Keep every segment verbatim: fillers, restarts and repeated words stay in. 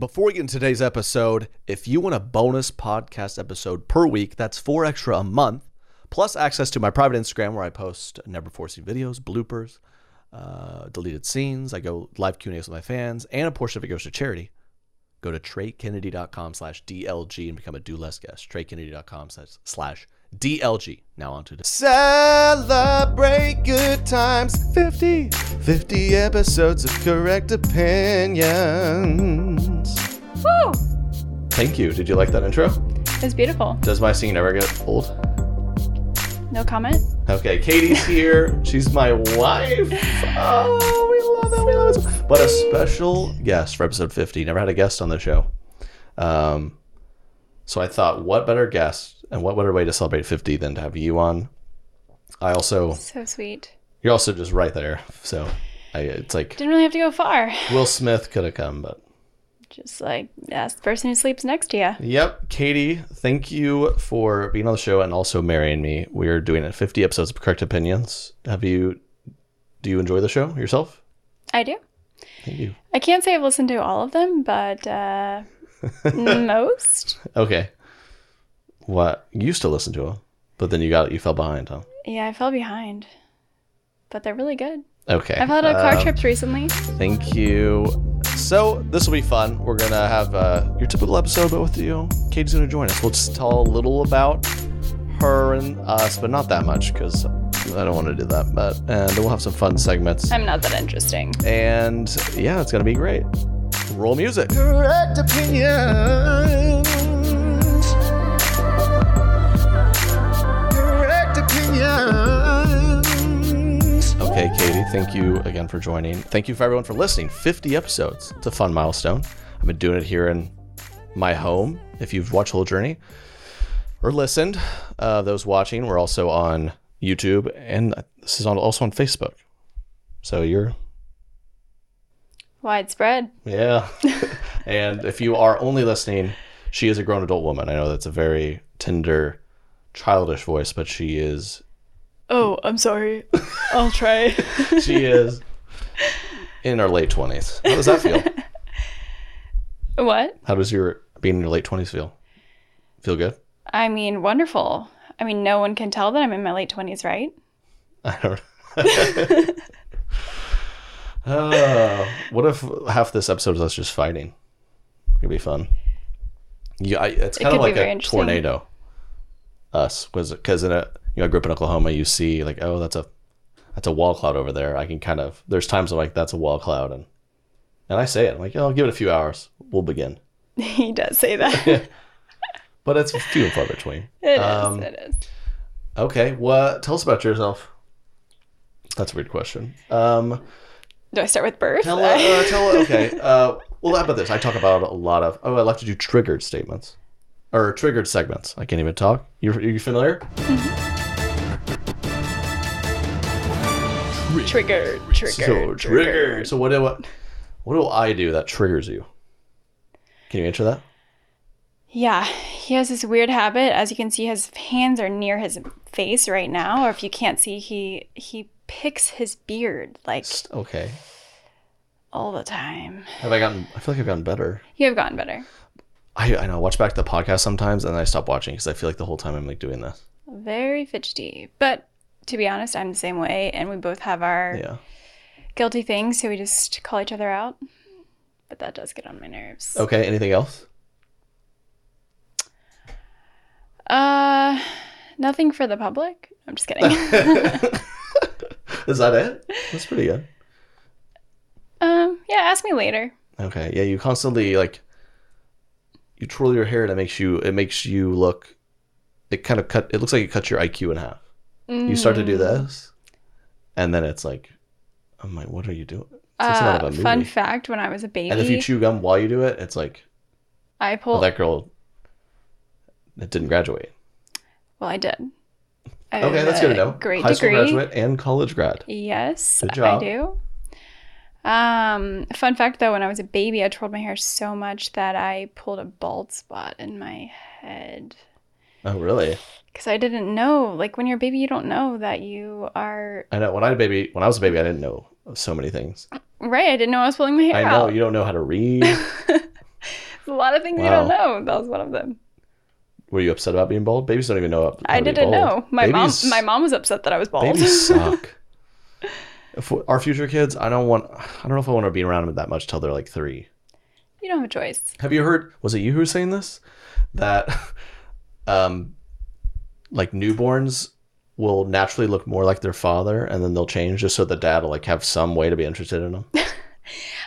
Before we get into today's episode, if you want a bonus podcast episode per week, that's four extra a month, plus access to my private Instagram where I post never-before-seen videos, bloopers, uh, deleted scenes, I go live Q and A's with my fans, and a portion of it goes to charity. Go to trey kennedy dot com slash D L G and become a Do Less guest. trey kennedy dot com slash D L G. Now on to the celebrate good times. fifty, fifty episodes of correct opinions. Woo! Thank you. Did you like that intro? It was beautiful. Does my singing ever get old? No comment. Okay, Katie's here. She's my wife. Oh, we love it. We love it. But a special guest for episode fifty. Never had a guest on the show. Um, so I thought, what better guest and what better way to celebrate fifty than to have you on? I also... So sweet. You're also just right there. So I, it's like... Didn't really have to go far. Will Smith could have come, but... Just like, ask the person who sleeps next to you. Yep. Katie, thank you for being on the show and also marrying me. We're doing it fifty episodes of Correct Opinions. Have you, do you enjoy the show yourself? I do. Thank you. I can't say I've listened to all of them, but uh, most. Okay. What? You used to listen to them, but then you got you fell behind, huh? Yeah, I fell behind, but they're really good. Okay. I've had a car um, trips recently. Thank you. So this will be fun. We're going to have uh, your typical episode, but with you, Katie's going to join us. We'll just tell a little about her and us, but not that much because I don't want to do that. But and we'll have some fun segments. I'm not that interesting. And yeah, it's going to be great. Roll music. Correct opinions. Correct opinions. Okay, Katie. Thank you again for joining. Thank you for everyone for listening. fifty episodes. It's a fun milestone. I've been doing it here in my home. If you've watched the whole journey or listened, uh, those watching, we're also on YouTube, and this is on, also on Facebook. So you're... Widespread. Yeah. And if you are only listening, she is a grown adult woman. I know that's a very tender, childish voice, but she is... Oh, I'm sorry. I'll try. She is in her late twenties. How does that feel? What? How does your being in your late twenties feel? Feel good? I mean, wonderful. I mean, no one can tell that I'm in my late twenties, right? I don't know. uh, what if half this episode is us just fighting? It'd be fun. Yeah, I, it's kind it of like a tornado. Us. Because in a... You know, I grew up in Oklahoma. You see, like, oh, that's a that's a wall cloud over there. I can kind of. There's times I'm like, that's a wall cloud, and and I say it. I'm like, oh, I'll give it a few hours. We'll begin. He does say that, but it's few and far between. It um, is. It is. Okay. Well, tell us about yourself. That's a weird question. Um, do I start with birth? Tell. Uh, tell okay. Uh, well, how about this? I talk about a lot of. Oh, I like to do triggered statements or triggered segments. I can't even talk. You are you familiar? Mm-hmm. Trigger, trigger, so, trigger, trigger. So what do I, what do I do that triggers you? Can you answer that? Yeah, he has this weird habit. As you can see, his hands are near his face right now. Or if you can't see, he he picks his beard like okay all the time. Have I gotten? I feel like I've gotten better. You have gotten better. I I know. I watch back the podcast sometimes, and then I stop watching because I feel like the whole time I'm like doing this. Very fidgety, but. To be honest, I'm the same way, and we both have our yeah. guilty things, so we just call each other out. But that does get on my nerves. Okay, anything else? Uh, nothing for the public. I'm just kidding. Is that it? That's pretty good. Um, yeah, ask me later. Okay, yeah, you constantly, like, you twirl your hair, and it makes you, it makes you look, it kind of cut, it looks like it cuts your I Q in half. You start to do this, and then it's like, I'm like, what are you doing? Uh, fun fact, when I was a baby. And if you chew gum while you do it, it's like, I pulled well, that girl that didn't graduate. Well, I did. I okay, that's good to know. Great High degree. High school graduate and college grad. Yes, good job. I do. Um, fun fact, though, when I was a baby, I twirled my hair so much that I pulled a bald spot in my head. Oh, really? Because I didn't know. Like, when you're a baby, you don't know that you are... I know. When I, baby, when I was a baby, I didn't know so many things. Right. I didn't know I was pulling my hair out. I know. Out. You don't know how to read. lot of things wow. you don't know. That was one of them. Were you upset about being bald? Babies don't even know. How I didn't know. My babies, mom, my mom was upset that I was bald. Babies suck. Our future kids, I don't want. I don't know if I want to be around them that much till they're like three. You don't have a choice. Have you heard? Was it you who was saying this? That, um, like newborns will naturally look more like their father, and then they'll change just so the dad will like have some way to be interested in them.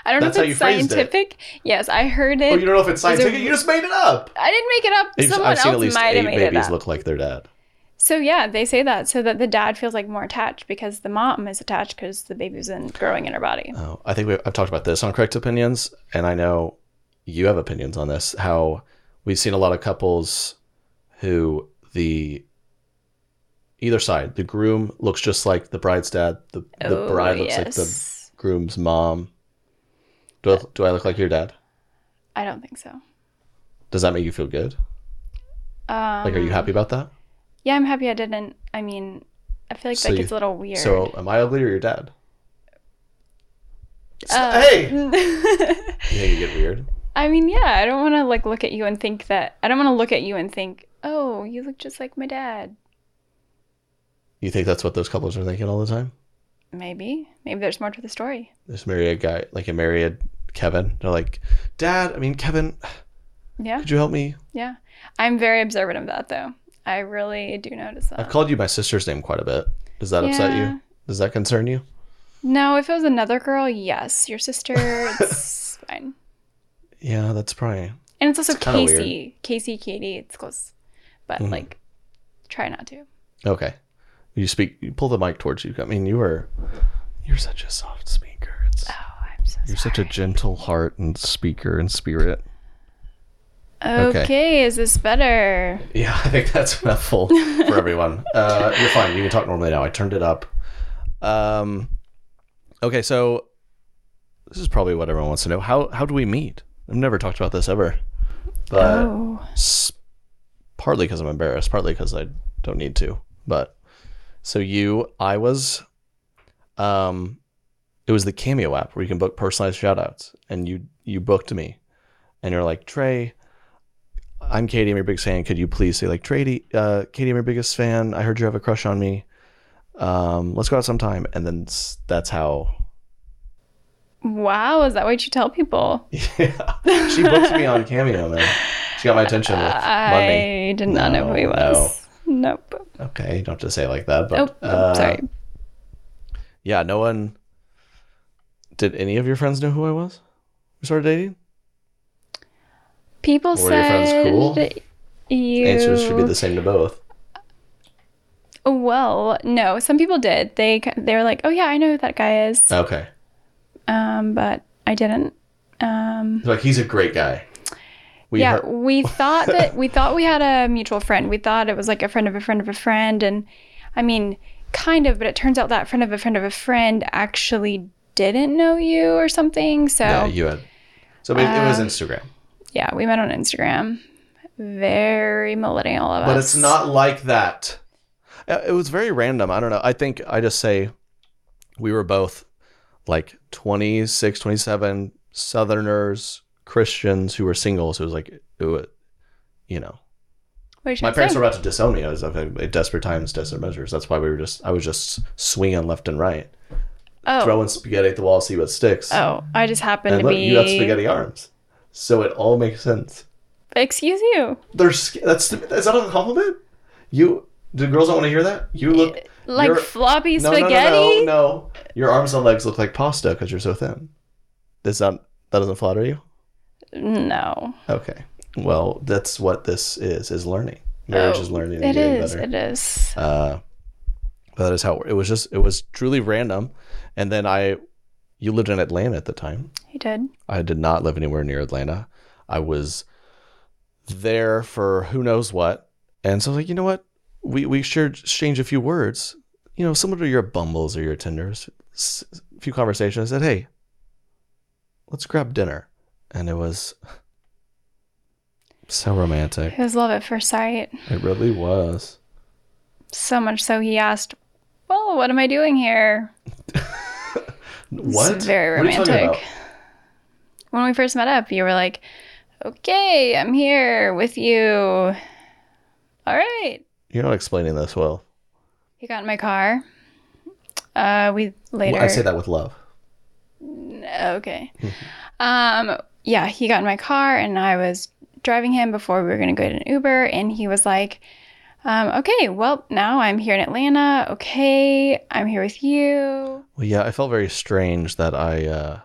I don't That's know if it's scientific. It. Yes, I heard it. Oh, you don't know if it's scientific? It, you just made it up. I didn't make it up. If, Someone I've else seen at least might eight have made babies it up. Look like their dad. So yeah, they say that so that the dad feels like more attached because the mom is attached because the baby's in growing in her body. Oh, I think we, I've talked about this on Correct Opinions, and I know you have opinions on this. How we've seen a lot of couples who the either side, the groom looks just like the bride's dad, the oh, the bride looks yes. like the groom's mom. Do I, do I look like your dad? I don't think so. Does that make you feel good? Um, like, are you happy about that? Yeah, I'm happy I didn't. I mean, I feel like so that gets you, a little weird. So, am I ugly or your dad? Uh, hey! You think you get weird? I mean, yeah. I don't want to, like, look at you and think that... I don't want to look at you and think, oh, you look just like my dad. You think that's what those couples are thinking all the time? Maybe. Maybe there's more to the story. There's marry a guy, like a married... Kevin, they're like, Dad, I mean, Kevin, yeah, could you help me? Yeah, I'm very observant of that, though. I really do notice that. I've called you my sister's name quite a bit. Does that yeah. upset you? Does that concern you? No, if it was another girl, yes. Your sister, it's fine. Yeah, that's probably. And it's also it's Casey, Casey, Katie. It's close, but mm-hmm. like, try not to. Okay, you speak. You pull the mic towards you. I mean, you were, you're such a soft speaker. It's... Oh. So You're sorry. Such a gentle heart and speaker and spirit. Okay, okay. Is this better? Yeah, I think that's a mouthful for everyone. Uh, you're fine. You can talk normally now. I turned it up. Um, okay, so this is probably what everyone wants to know. How how do we meet? I've never talked about this ever. But oh. sp- partly because I'm embarrassed, partly because I don't need to. But so you, I was... um. It was the Cameo app where you can book personalized shout-outs, and you you booked me. And you're like, Trey, I'm Katie, I'm your biggest fan. Could you please say, like, Trey, uh, Katie, I'm your biggest fan. I heard you have a crush on me. Um, let's go out sometime. And then that's how... Wow, is that what you tell people? Yeah. She booked me on Cameo, man. She got my attention with money. I did not no, know who he was. No. Nope. Okay, you don't have to say it like that. But, nope, oh, uh, sorry. Yeah, no one... Did any of your friends know who I was? We started dating? People said... Were your friends cool? You... Answers should be the same to both. Well, no. Some people did. They they were like, oh, yeah, I know who that guy is. Okay. Um, but I didn't. Um, like, he's a great guy. We yeah, heard... we thought that... We thought we had a mutual friend. We thought it was like a friend of a friend of a friend. And, I mean, kind of. But it turns out that friend of a friend of a friend actually didn't know you or something, so yeah, you had. So it, um, it was Instagram. Yeah, we met on Instagram. Very millennial of us. But it's not like that. It was very random. I don't know. I think I just say we were both like twenty-six, twenty-seven Southerners, Christians who were single. So it was like, it was, you know, you my parents say? were about to disown me. I was like, desperate times, desperate measures. That's why we were just. I was just swinging left and right. Oh. Throwing spaghetti at the wall, see what sticks. Oh, I just happened and to look, be... you have spaghetti arms. So it all makes sense. Excuse you. They're, that's, is that a compliment? You, do girls don't want to hear that? You look... Like floppy no, spaghetti? No, no, no, no. Your arms and legs look like pasta because you're so thin. Does that, that doesn't flatter you? No. Okay. Well, that's what this is, is learning. Marriage oh, is learning. It is, better. it is. Uh, but that is how... It was just... It was truly random. And then I, you lived in Atlanta at the time. I did. I did not live anywhere near Atlanta. I was there for who knows what. And so I was like, you know what? We we shared, exchanged a few words, you know, similar to your Bumbles or your Tinders. A few conversations. I said, hey, let's grab dinner. And it was so romantic. It was love at first sight. It really was. So much so he asked, well, what am I doing here? What? It's very romantic. When we first met up, you were like, okay, I'm here with you. All right. You're not explaining this well. He got in my car. Uh, we later. Well, I say that with love. Okay. Mm-hmm. Um, yeah, he got in my car and I was driving him before we were going to go to an Uber. And he was like, um, okay, well, now I'm here in Atlanta. Okay, I'm here with you. Well, yeah, I felt very strange that I... Uh...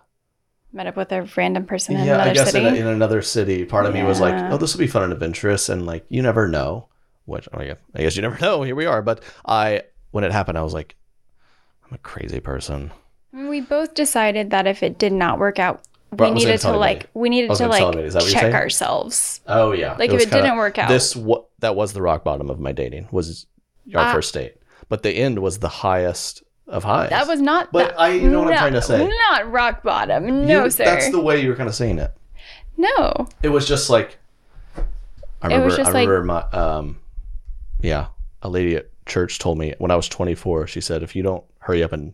met up with a random person in yeah, another I guess city. In, in another city. Part of yeah. me was like, oh, this will be fun and adventurous. And like, you never know. Which I guess you never know. Here we are. But I, when it happened, I was like, I'm a crazy person. We both decided that if it did not work out, we needed to like, we needed to like check ourselves. Oh yeah. Like if it didn't work out. This what that was the rock bottom of my dating was our uh, first date. But the end was the highest of highs. That was not. But that, I, you know what no, I'm trying to say. Not rock bottom. No, you, sir. That's the way you were kind of saying it. No. It was just like. I remember. It was just I remember like, my. Um, yeah, a lady at church told me when I was twenty-four. She said, "If you don't hurry up and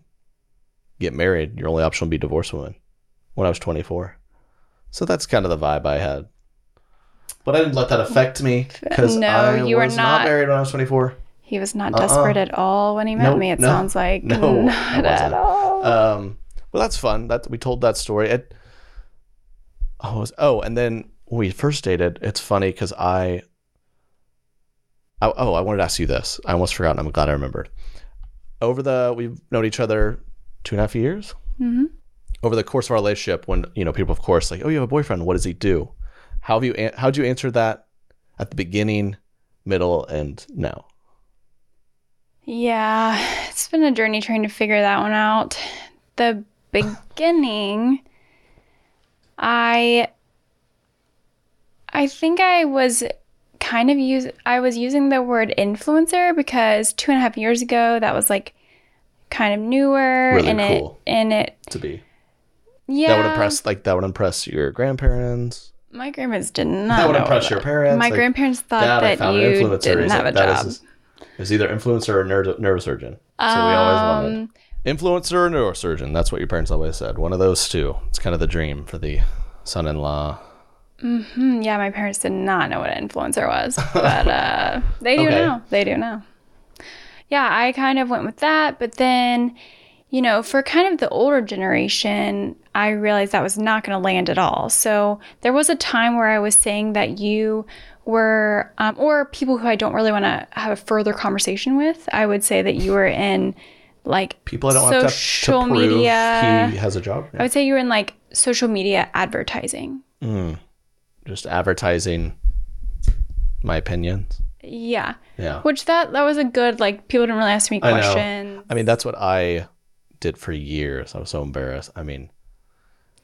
get married, your only option will be divorce women." When I was twenty-four, so that's kind of the vibe I had. But I didn't let that affect me because no, I you was were not, not married when I was twenty-four. He was not desperate uh-uh. at all when he met nope, me. It no, sounds like no, not at all. Um, well, that's fun. That we told that story. It, oh, it was, oh, and then when we first dated, it's funny because I, I. Oh, I wanted to ask you this. I almost forgot. And I'm glad I remembered. Over the we've known each other two and a half years. Mm-hmm. Over the course of our relationship, when you know people, of course, like, oh, you have a boyfriend. What does he do? How have you? How'd you answer that at the beginning, middle, and now? Yeah, it's been a journey trying to figure that one out. The beginning, I I think I was kind of use I was using the word influencer because two and a half years ago that was like kind of newer really and cool it and it to be. Yeah. That would impress like that would impress your grandparents. My grandparents did not. That would know impress that. Your parents. My like, grandparents thought Dad, that I found you an influencer. Didn't have like, a job. It was either influencer or neuro- neurosurgeon. So um, we always wanted influencer or neurosurgeon. That's what your parents always said. One of those two. It's kind of the dream for the son-in-law. Mm-hmm. Yeah, my parents did not know what an influencer was, but uh, they do okay. now. They do now. Yeah, I kind of went with that, but then, you know, for kind of the older generation, I realized that was not going to land at all. So there was a time where I was saying that you were, um, or people who I don't really want to have a further conversation with, I would say that you were in like people I don't social have to, to media. He has a job. Yeah. I would say you were in like social media advertising. Mm. Just advertising my opinions. Yeah. Yeah. Which that, that was a good, like people didn't really ask me questions. I, I mean, that's what I did for years. I was so embarrassed. I mean,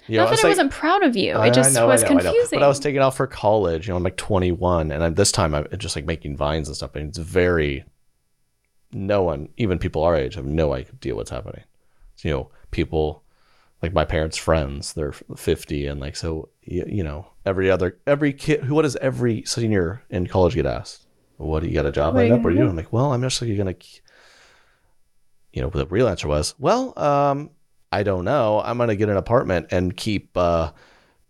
You Not know, that I, was I like, wasn't proud of you. I, it just I know, was I know, confusing. I but I was taking off for college. You know, I'm like twenty-one, and I'm, this time I'm just like making vines and stuff. And it's very, no one, even people our age, have no idea what's happening. So, you know, people like my parents' friends, they're fifty, and like so, you, you know, every other every kid. Who? What does every senior in college get asked? What do you got a job lined up? What are you doing? I'm like, well, I'm just like gonna, you know, the real answer was, well, um. I don't know. I'm going to get an apartment and keep uh,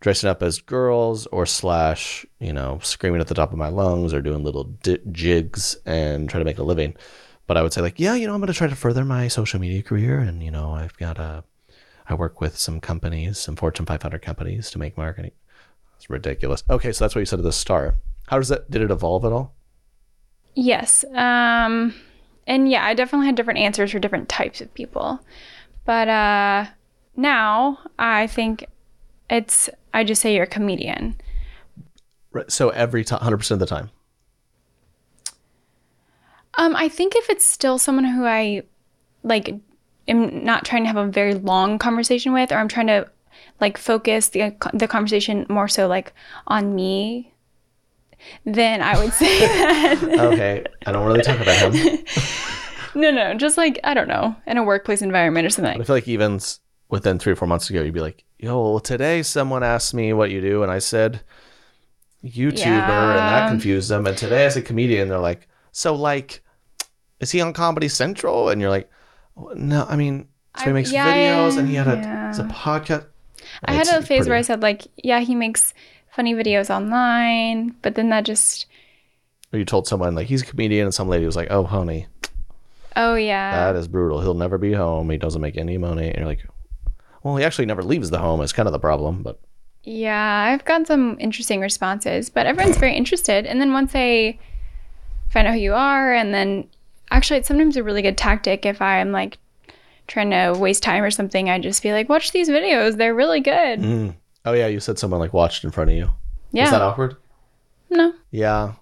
dressing up as girls or slash, you know, screaming at the top of my lungs or doing little di- jigs and try to make a living. But I would say like, yeah, you know, I'm going to try to further my social media career. And, you know, I've got a, I work with some companies, some Fortune five hundred companies to make marketing. It's ridiculous. Okay. So that's what you said at the start. How does that, did it evolve at all? Yes. Um, and yeah, I definitely had different answers for different types of people. But uh, now I think it's, I just say you're a comedian. Right. So every time, one hundred percent of the time? Um, I think if it's still someone who I, like, am not trying to have a very long conversation with, or I'm trying to, like, focus the, the conversation more so, like, on me, then I would say that. Okay. I don't really talk about him. No, no, just like, I don't know, in a workplace environment or something. But I feel like even within three or four months ago, you'd be like, yo, well, today someone asked me what you do. And I said, YouTuber, yeah. And that confused them. And today as a comedian, they're like, so like, is he on Comedy Central? And you're like, no, I mean, so he makes I, yeah, videos and he had a, yeah. It's a podcast. I had a phase pretty... where I said like, yeah, he makes funny videos online, but then that just... You told someone, like, he's a comedian, and some lady was like, oh, honey. Oh, yeah. That is brutal. He'll never be home. He doesn't make any money. And you're like, well, he actually never leaves the home. It's kind of the problem, but... Yeah, I've gotten some interesting responses, but everyone's very interested. And then once they find out who you are, and then... Actually, it's sometimes a really good tactic if I'm, like, trying to waste time or something. I just be like, watch these videos. They're really good. Mm. Oh, yeah. You said someone, like, watched in front of you. Yeah. Is that awkward? No. Yeah.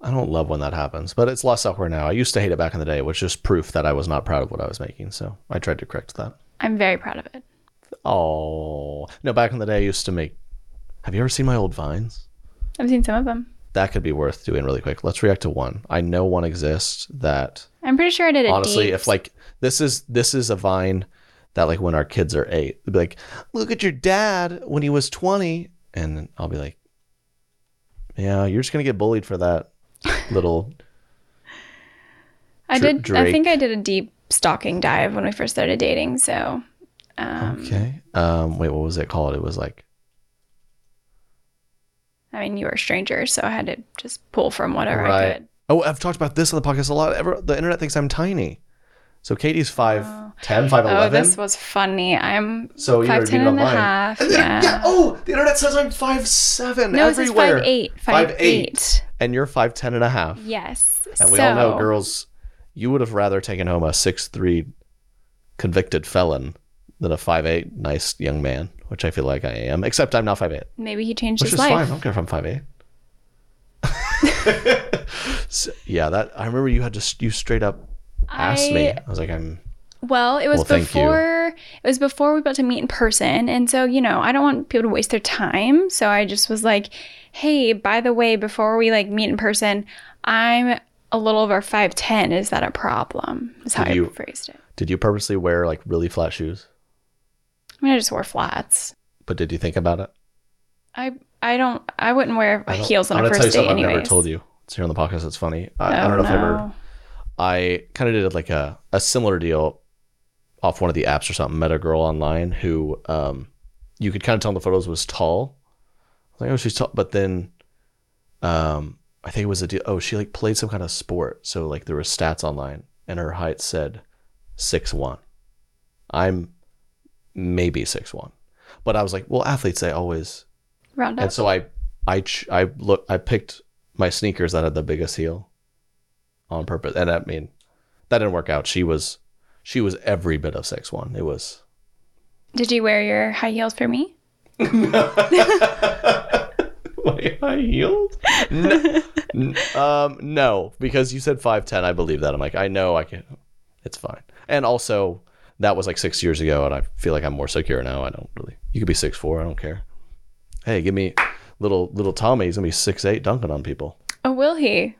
I don't love when that happens, but it's less awkward now. I used to hate it back in the day, which is proof that I was not proud of what I was making. So I tried to correct that. I'm very proud of it. Oh. No, back in the day, I used to make... Have you ever seen my old Vines? I've seen some of them. That could be worth doing really quick. Let's react to one. I know one exists that... I'm pretty sure I did it. Honestly, deep. If, like... This is this is a Vine that, like, when our kids are eight, they'll be like, look at your dad when he was twenty. And I'll be like, yeah, you're just going to get bullied for that little I dr- did. Drake. I think I did a deep stalking dive when we first started dating. So, um, okay. Um, wait, what was it called? It was like. I mean, you were a stranger, so I had to just pull from whatever right. I could. Oh, I've talked about this on the podcast a lot. Ever, the internet thinks I'm tiny. So Katie's five ten, five eleven. Oh, this was funny. I'm so five ten and a half. And yeah. Yeah. Oh, the internet says I'm five seven no, everywhere. No, it's five eight. And you're five ten and a half. Yes. And we so, all know, girls, you would have rather taken home a six three convicted felon than a five eight nice young man, which I feel like I am, except I'm not five eight. Maybe he changed his life. Which is fine. I don't care if I'm five eight. So, yeah, that I remember you had just, you straight up asked me. I was like, I'm well it was well, before it was before we were about to meet in person, and so, you know, I don't want people to waste their time, so I just was like, hey, by the way, before we, like, meet in person, I'm a little over five ten, is that a problem? Is how you, I phrased it. Did you purposely wear, like, really flat shoes? I mean, I just wore flats. But did you think about it? I I don't I wouldn't wear I heels on a first date anyways. I've never told you. It's here on the podcast, it's funny. I, oh, I don't know no. if I ever I kind of did like a, a similar deal off one of the apps or something. Met a girl online who um, you could kind of tell in the photos was tall. I was like, oh, she's tall. But then um, I think it was a deal. Oh, she like played some kind of sport. So like there were stats online and her height said six one. I'm maybe six one. But I was like, well, athletes, they always round up. And so I, I, I, look, I picked my sneakers that had the biggest heel. On purpose. And I mean, that didn't work out. She was she was every bit of six one. It was. Did you wear your high heels for me? My high heels? No, um, no, because you said five ten. I believe that. I'm like, I know I can. It's fine. And also, that was like six years ago, and I feel like I'm more secure now. I don't really. You could be six four. I don't care. Hey, give me little little Tommy. He's going to be six eight dunking on people. Oh, will he?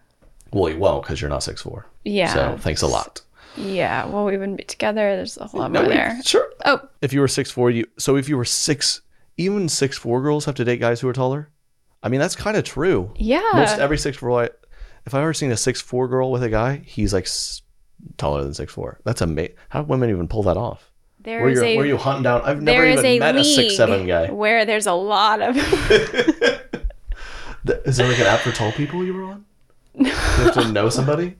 Well, you won't, because you're not six four. Yeah. So, thanks a lot. Yeah. Well, we wouldn't be together. There's a whole lot no, more we, there. Sure. Oh. If you were six four, you... So, if you were six... Even six four girls have to date guys who are taller? I mean, that's kind of true. Yeah. Most every six four... If I've ever seen a six four girl with a guy, he's, like, s- taller than six four. That's amazing. How do women even pull that off? There where is a... Where are you hunting down... I've never even a met a six seven guy. Where there's a lot of... Is there, like, an app for tall people you were on? You have to know somebody.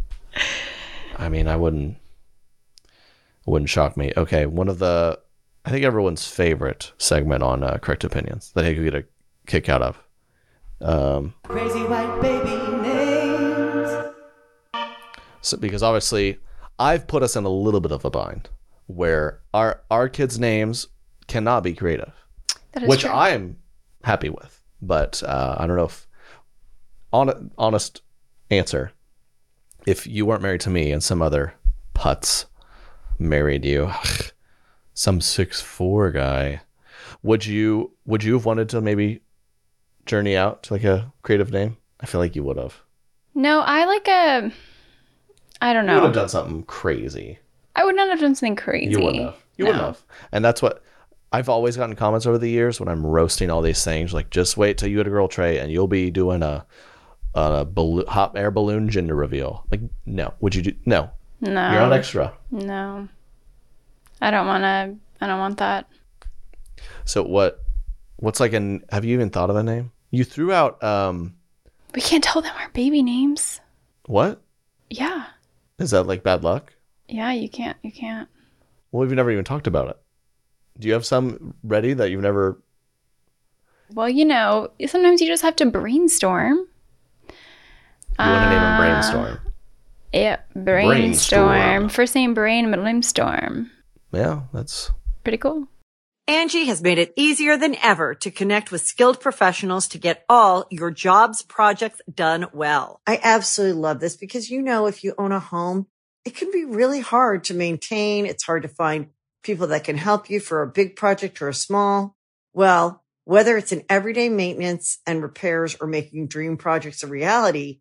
I mean, I wouldn't wouldn't shock me. Okay, one of the I think everyone's favorite segment on uh, Correct Opinions that I could get a kick out of. Um, Crazy White Baby Names. So, because obviously, I've put us in a little bit of a bind where our our kids' names cannot be creative, that is which true. I'm happy with. But uh, I don't know if on honest. Answer, if you weren't married to me and some other putz married you, some six four guy, would you would you have wanted to maybe journey out to like a creative name? I feel like you would have. No, I like a, I don't know. You would have done something crazy. I would not have done something crazy. You wouldn't have. You no. wouldn't have. And that's what, I've always gotten comments over the years when I'm roasting all these things, like just wait till you had a girl, Trey, and you'll be doing a, Uh, a balloon, hot air balloon gender reveal. Like, no. Would you do? No. No. You're on extra. No. I don't want to. I don't want that. So what? What's like an, have you even thought of a name? You threw out, um, we can't tell them our baby names. What? Yeah. Is that like bad luck? Yeah, you can't, you can't. Well, we've never even talked about it. Do you have some ready that you've never? Well, you know, sometimes you just have to brainstorm. You uh, want to name a brainstorm? Yeah, brainstorm. brainstorm. First name Brain, middle name Storm. Yeah, that's pretty cool. Angie has made it easier than ever to connect with skilled professionals to get all your jobs projects done well. I absolutely love this because, you know, if you own a home, it can be really hard to maintain. It's hard to find people that can help you for a big project or a small. Well, whether it's in everyday maintenance and repairs or making dream projects a reality,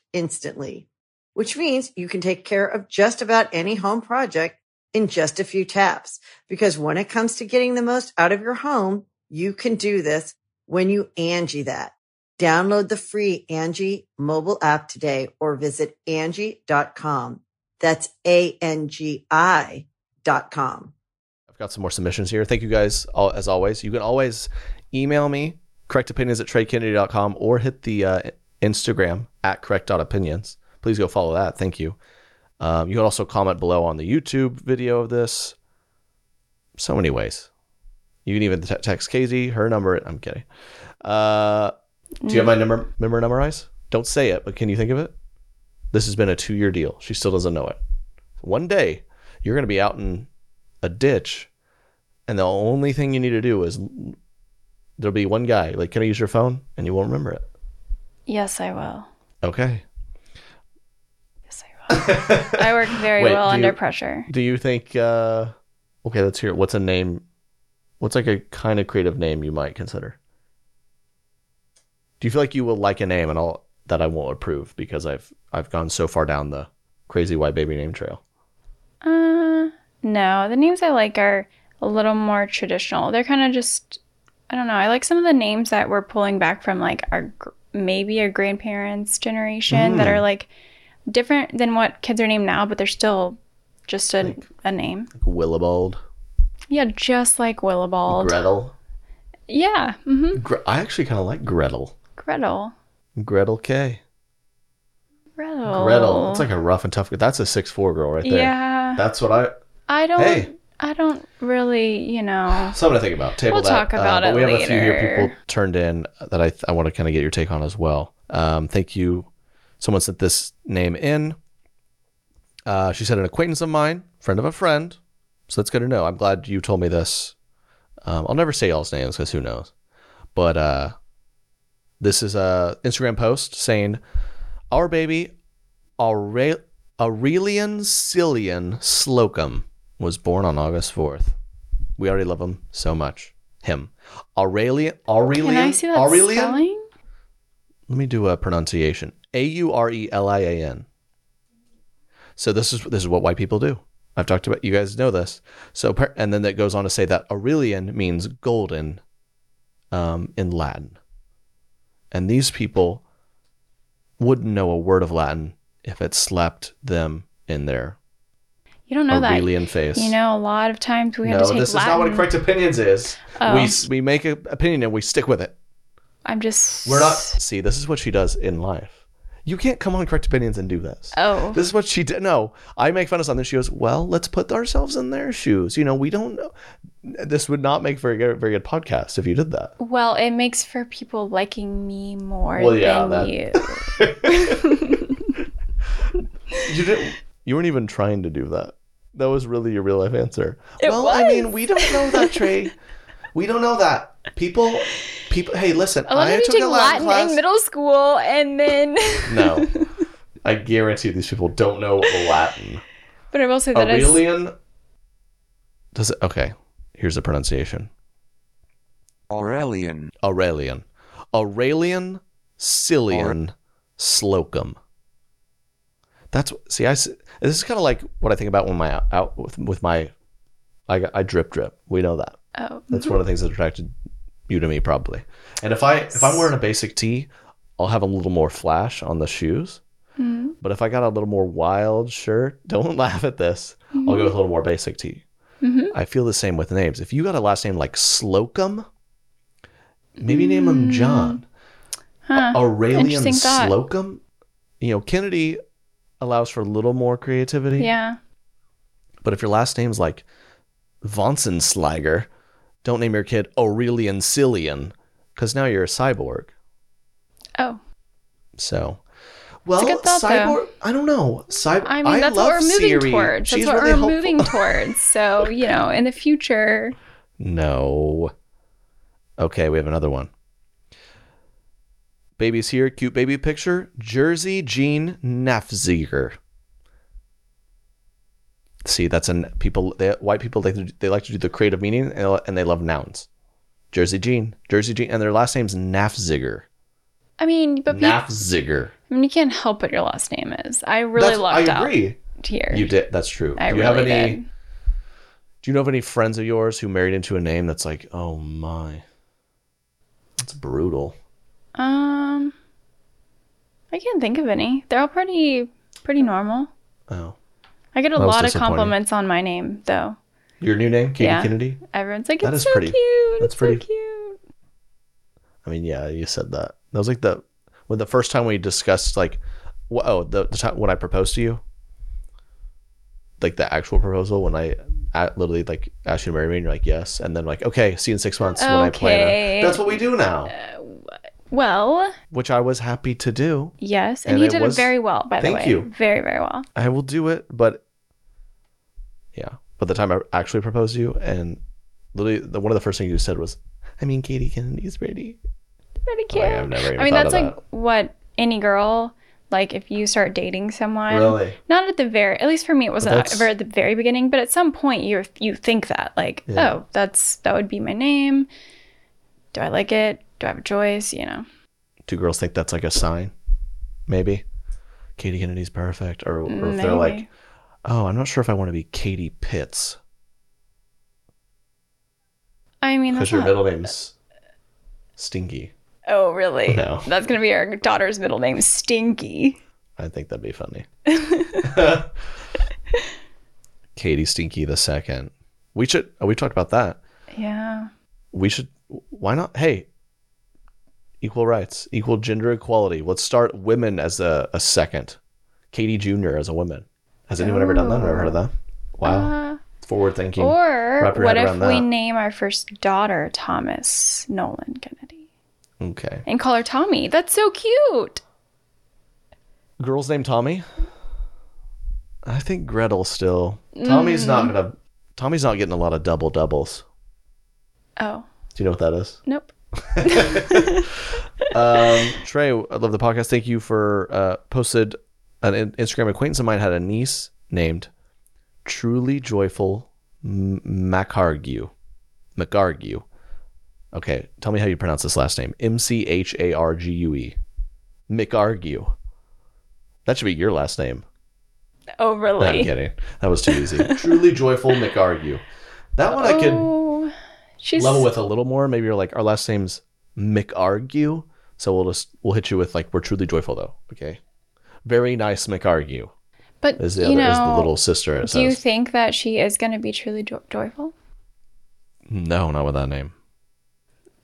instantly, which means you can take care of just about any home project in just a few taps. Because when it comes to getting the most out of your home, you can do this when you Angie that. Download the free Angie mobile app today or visit Angie dot com. That's A N G I dot com. I've got some more submissions here. Thank you guys, all, as always. You can always email me, correct opinions at trey kennedy dot com, or hit the uh, Instagram at correct dot opinions. Please go follow that. Thank you. Um, you can also comment below on the YouTube video of this. So many ways. You can even te- text Casey, her number. I'm kidding. Uh, do you have my number, number memorized? Don't say it, but can you think of it? This has been a two year deal. She still doesn't know it. One day, you're going to be out in a ditch, and the only thing you need to do is there'll be one guy, like, can I use your phone? And you won't remember it. Yes, I will. Okay. I work very Wait, well under you, pressure. Do you think, uh, okay, let's hear it. What's a name? What's like a kind of creative name you might consider? Do you feel like you will like a name and all that I won't approve because I've, I've gone so far down the crazy white baby name trail? Uh, no, the names I like are a little more traditional. They're kind of just, I don't know. I like some of the names that we're pulling back from like our, maybe our grandparents' generation mm. that are like, different than what kids are named now, but they're still just a, like, a name. Like Willibald. Yeah, just like Willibald. Gretel. Yeah. Mm-hmm. Gre- I actually kind of like Gretel. Gretel. Gretel K. Gretel. Gretel. It's like a rough and tough. That's a six foot four girl right there. Yeah. That's what I. I don't. Hey. I don't really, you know. Something to think about. Table we'll that. Talk about uh, it but we later. We have a few here people turned in that I th- I want to kind of get your take on as well. Um, thank you. Someone sent this name in. Uh, she said an acquaintance of mine, friend of a friend. So that's good to know. I'm glad you told me this. Um, I'll never say y'all's names because who knows. But uh, this is a Instagram post saying, our baby Aure- Aurelian Cillian Slocum was born on August fourth. We already love him so much. Him. Aurelian. Aurelian. Can I see that Aurelian? Spelling? Let me do a pronunciation. A U R E L I A N. So this is this is what white people do. I've talked about, you guys know this. So, and then that goes on to say that Aurelian means golden um, in Latin. And these people wouldn't know a word of Latin if it slapped them in their you don't know Aurelian that. face. You know, a lot of times we no, have to take Latin. No, this is not what Correct Opinions is. Oh. We we make an opinion and we stick with it. I'm just... We're not... See, this is what she does in life. You can't come on Correct Opinions and do this. Oh. This is what she did. No, I make fun of something. She goes, well, let's put ourselves in their shoes. You know, we don't know. This would not make very good, very good podcasts if you did that. Well, it makes for people liking me more well, yeah, than that... you. you, didn't, you weren't even trying to do that. That was really your real life answer. It well, was. I mean, we don't know that, Trey. We don't know that. People... People, hey, listen. A lot I of you took take a Latin, Latin class. In middle school, and then no, I guarantee these people don't know Latin. But I will say that Aurelian is... does it. Okay, here's the pronunciation. Aurelian. Aurelian. Aurelian Cillian Aur- Slocum. That's see. I this is kind of like what I think about when my out with, with my I, I drip drip. We know that. Oh, that's one of the things that attracted you to me probably. And if I if I'm wearing a basic tee, I'll have a little more flash on the shoes. Mm-hmm. But if I got a little more wild shirt, don't laugh at this. Mm-hmm. I'll go with a little more basic tee. Mm-hmm. I feel the same with names. If you got a last name like Slocum, maybe mm-hmm. name him John. Huh. Aurelian Slocum. You know, Kennedy allows for a little more creativity. Yeah. But if your last name's like Vonsenslager, don't name your kid Aurelian Cillian, because now you're a cyborg. Oh. So. Well, thought, cyborg. Though. I don't know. Cyborg. I mean, that's I love what we're moving Siri. Towards. She's that's what really we're helpful. Moving towards. So, you know, in the future. No. Okay, we have another one. Baby's here. Cute baby picture. Jersey Jean Nafziger. See, that's an people. They, white people they they like to do the creative meaning, and they love nouns. Jersey Jean, Jersey Jean, and their last name's Nafziger. I mean, but Nafziger. You, I mean, you can't help what your last name is. I really lucked out. I agree. Here, you did. That's true. I do you really have any, did. Do you know of any friends of yours who married into a name that's like, oh my, that's brutal? Um, I can't think of any. They're all pretty pretty normal. Oh. I get a lot of compliments on my name, though. Your new name, Katie yeah. Kennedy? Everyone's like, it's so pretty. Cute. That's it's pretty so cute. I mean, yeah, you said that. That was like the when the first time we discussed, like, wh- oh, the, the time when I proposed to you, like the actual proposal when I, I literally like asked you to marry me, and you're like, yes, and then like, okay, see you in six months okay. when I plan. A, that's what we do now. Uh, Well, which I was happy to do. Yes, and, and he did it, was, it very well, by the way. Thank you. Very, very well. I will do it, but yeah. But the time I actually proposed to you, and literally, the, one of the first things you said was, "I mean, Katie Kennedy's pretty, pretty cute." Like, I've never even I mean, thought that's of like that. What any girl like if you start dating someone. Really? Not at the very, at least for me, it wasn't ever at the very beginning. But at some point, you you think that like, yeah. oh, that's that would be my name. Do I like it? Do I have a choice? You know. Do girls think that's like a sign? Maybe. Katie Kennedy's perfect. Or, or if they're like, oh, I'm not sure if I want to be Katie Pitts. I mean, because your middle name's Stinky. Oh, really? No. That's going to be our daughter's middle name, Stinky. I think that'd be funny. Katie Stinky the second. We should, oh, we talked about that. Yeah. We should, why not? Hey. Equal rights, equal gender equality. Let's start women as a, a second. Katie Junior as a woman. Has anyone oh. ever done that? Ever heard of that? Wow. Uh, Forward thinking. Or what if we that. name our first daughter Thomas Nolan Kennedy? Okay. And call her Tommy. That's so cute. Girl's name Tommy? I think Gretel still. Tommy's mm. not gonna Tommy's not getting a lot of double doubles. Oh. Do you know what that is? Nope. um, Trey, I love the podcast. Thank you for uh, posted an Instagram acquaintance of mine had a niece named Truly Joyful McArgue. McArgue. Okay, tell me how you pronounce this last name. M C H A R G U E. McArgue. That should be your last name. Oh, really? No, I'm kidding. That was too easy. Truly Joyful McArgue. That one I could. Oh. She's... level with a little more. Maybe you're like, our last name's McArgue, so we'll just we'll hit you with like, we're Truly Joyful though. Okay, very nice McArgue. But is the you other, know, is the little sister. It do says. You think that she is going to be truly jo- joyful? No, not with that name.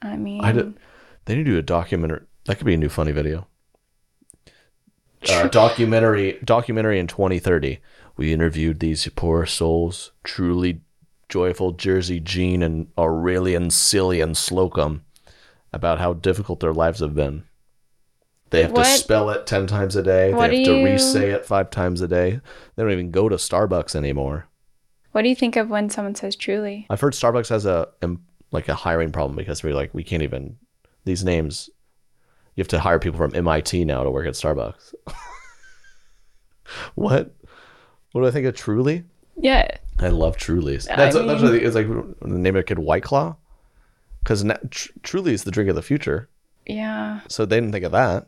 I mean, I did, they need to do a documentary. That could be a new funny video. Uh, documentary, documentary in twenty thirty. We interviewed these poor souls, truly. Joyful Jersey Jean and Aurelian Cillian Slocum about how difficult their lives have been. They have what? to spell it ten times a day. What they have to you... re-say it five times a day. They don't even go to Starbucks anymore. What do you think of when someone says truly? I've heard Starbucks has a like a hiring problem because we're like, we can't even, these names, you have to hire people from M I T now to work at Starbucks. What? What do I think of truly? Yeah. I love Trulies. That's, I mean, that's what it's like the name of a kid, White Claw. Because na- tr- Truly is the drink of the future. Yeah. So they didn't think of that.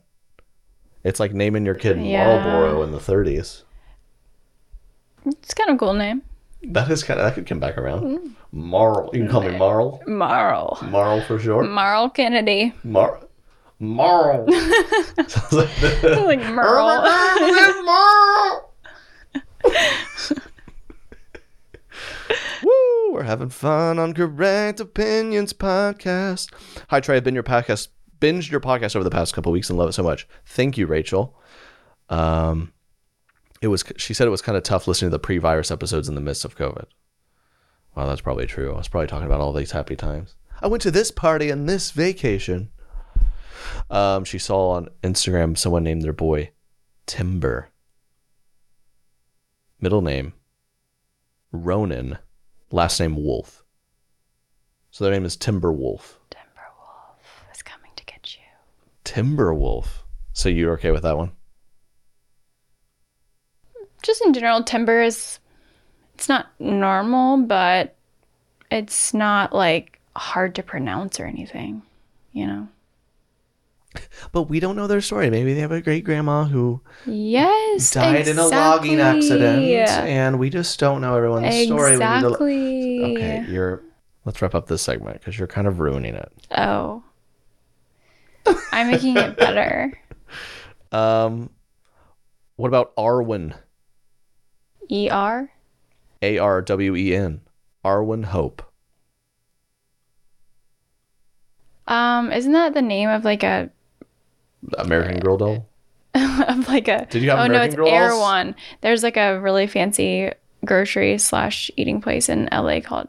It's like naming your kid yeah. Marlboro in the thirties. It's kind of a cool name. That is kind of, that could come back around. Mm. Marl. You can call me Marl. Marl. Marl for short. Marl Kennedy. Marl. Marl. Sounds like, the- like Merle. Merle. Woo! We're having fun on Correct Opinions Podcast. Hi, Trey. I've been your podcast, binged your podcast over the past couple of weeks and love it so much. Thank you, Rachel. Um, it was. She said it was kind of tough listening to the pre-virus episodes in the midst of COVID. Wow, that's probably true. I was probably talking about all these happy times. I went to this party and this vacation. Um, she saw on Instagram someone named their boy Timber. Middle name Ronan, last name Wolf. So their name is Timber Wolf. Timber Wolf is coming to get you. Timber Wolf. So you're okay with that one? Just in general, timber is, it's not normal, but it's not like hard to pronounce or anything, you know? But we don't know their story. Maybe they have a great grandma who yes, died exactly. in a logging accident, and we just don't know everyone's exactly. story. Exactly. Lo- okay, you're. Let's wrap up this segment because you're kind of ruining it. Oh, I'm making it better. Um, what about Arwen? E R. A R W E N. Arwen Hope. Um, isn't that the name of like a American Girl doll? Of like a Did you have oh American no, it's Girls? Erewhon. There's like a really fancy grocery slash eating place in L A called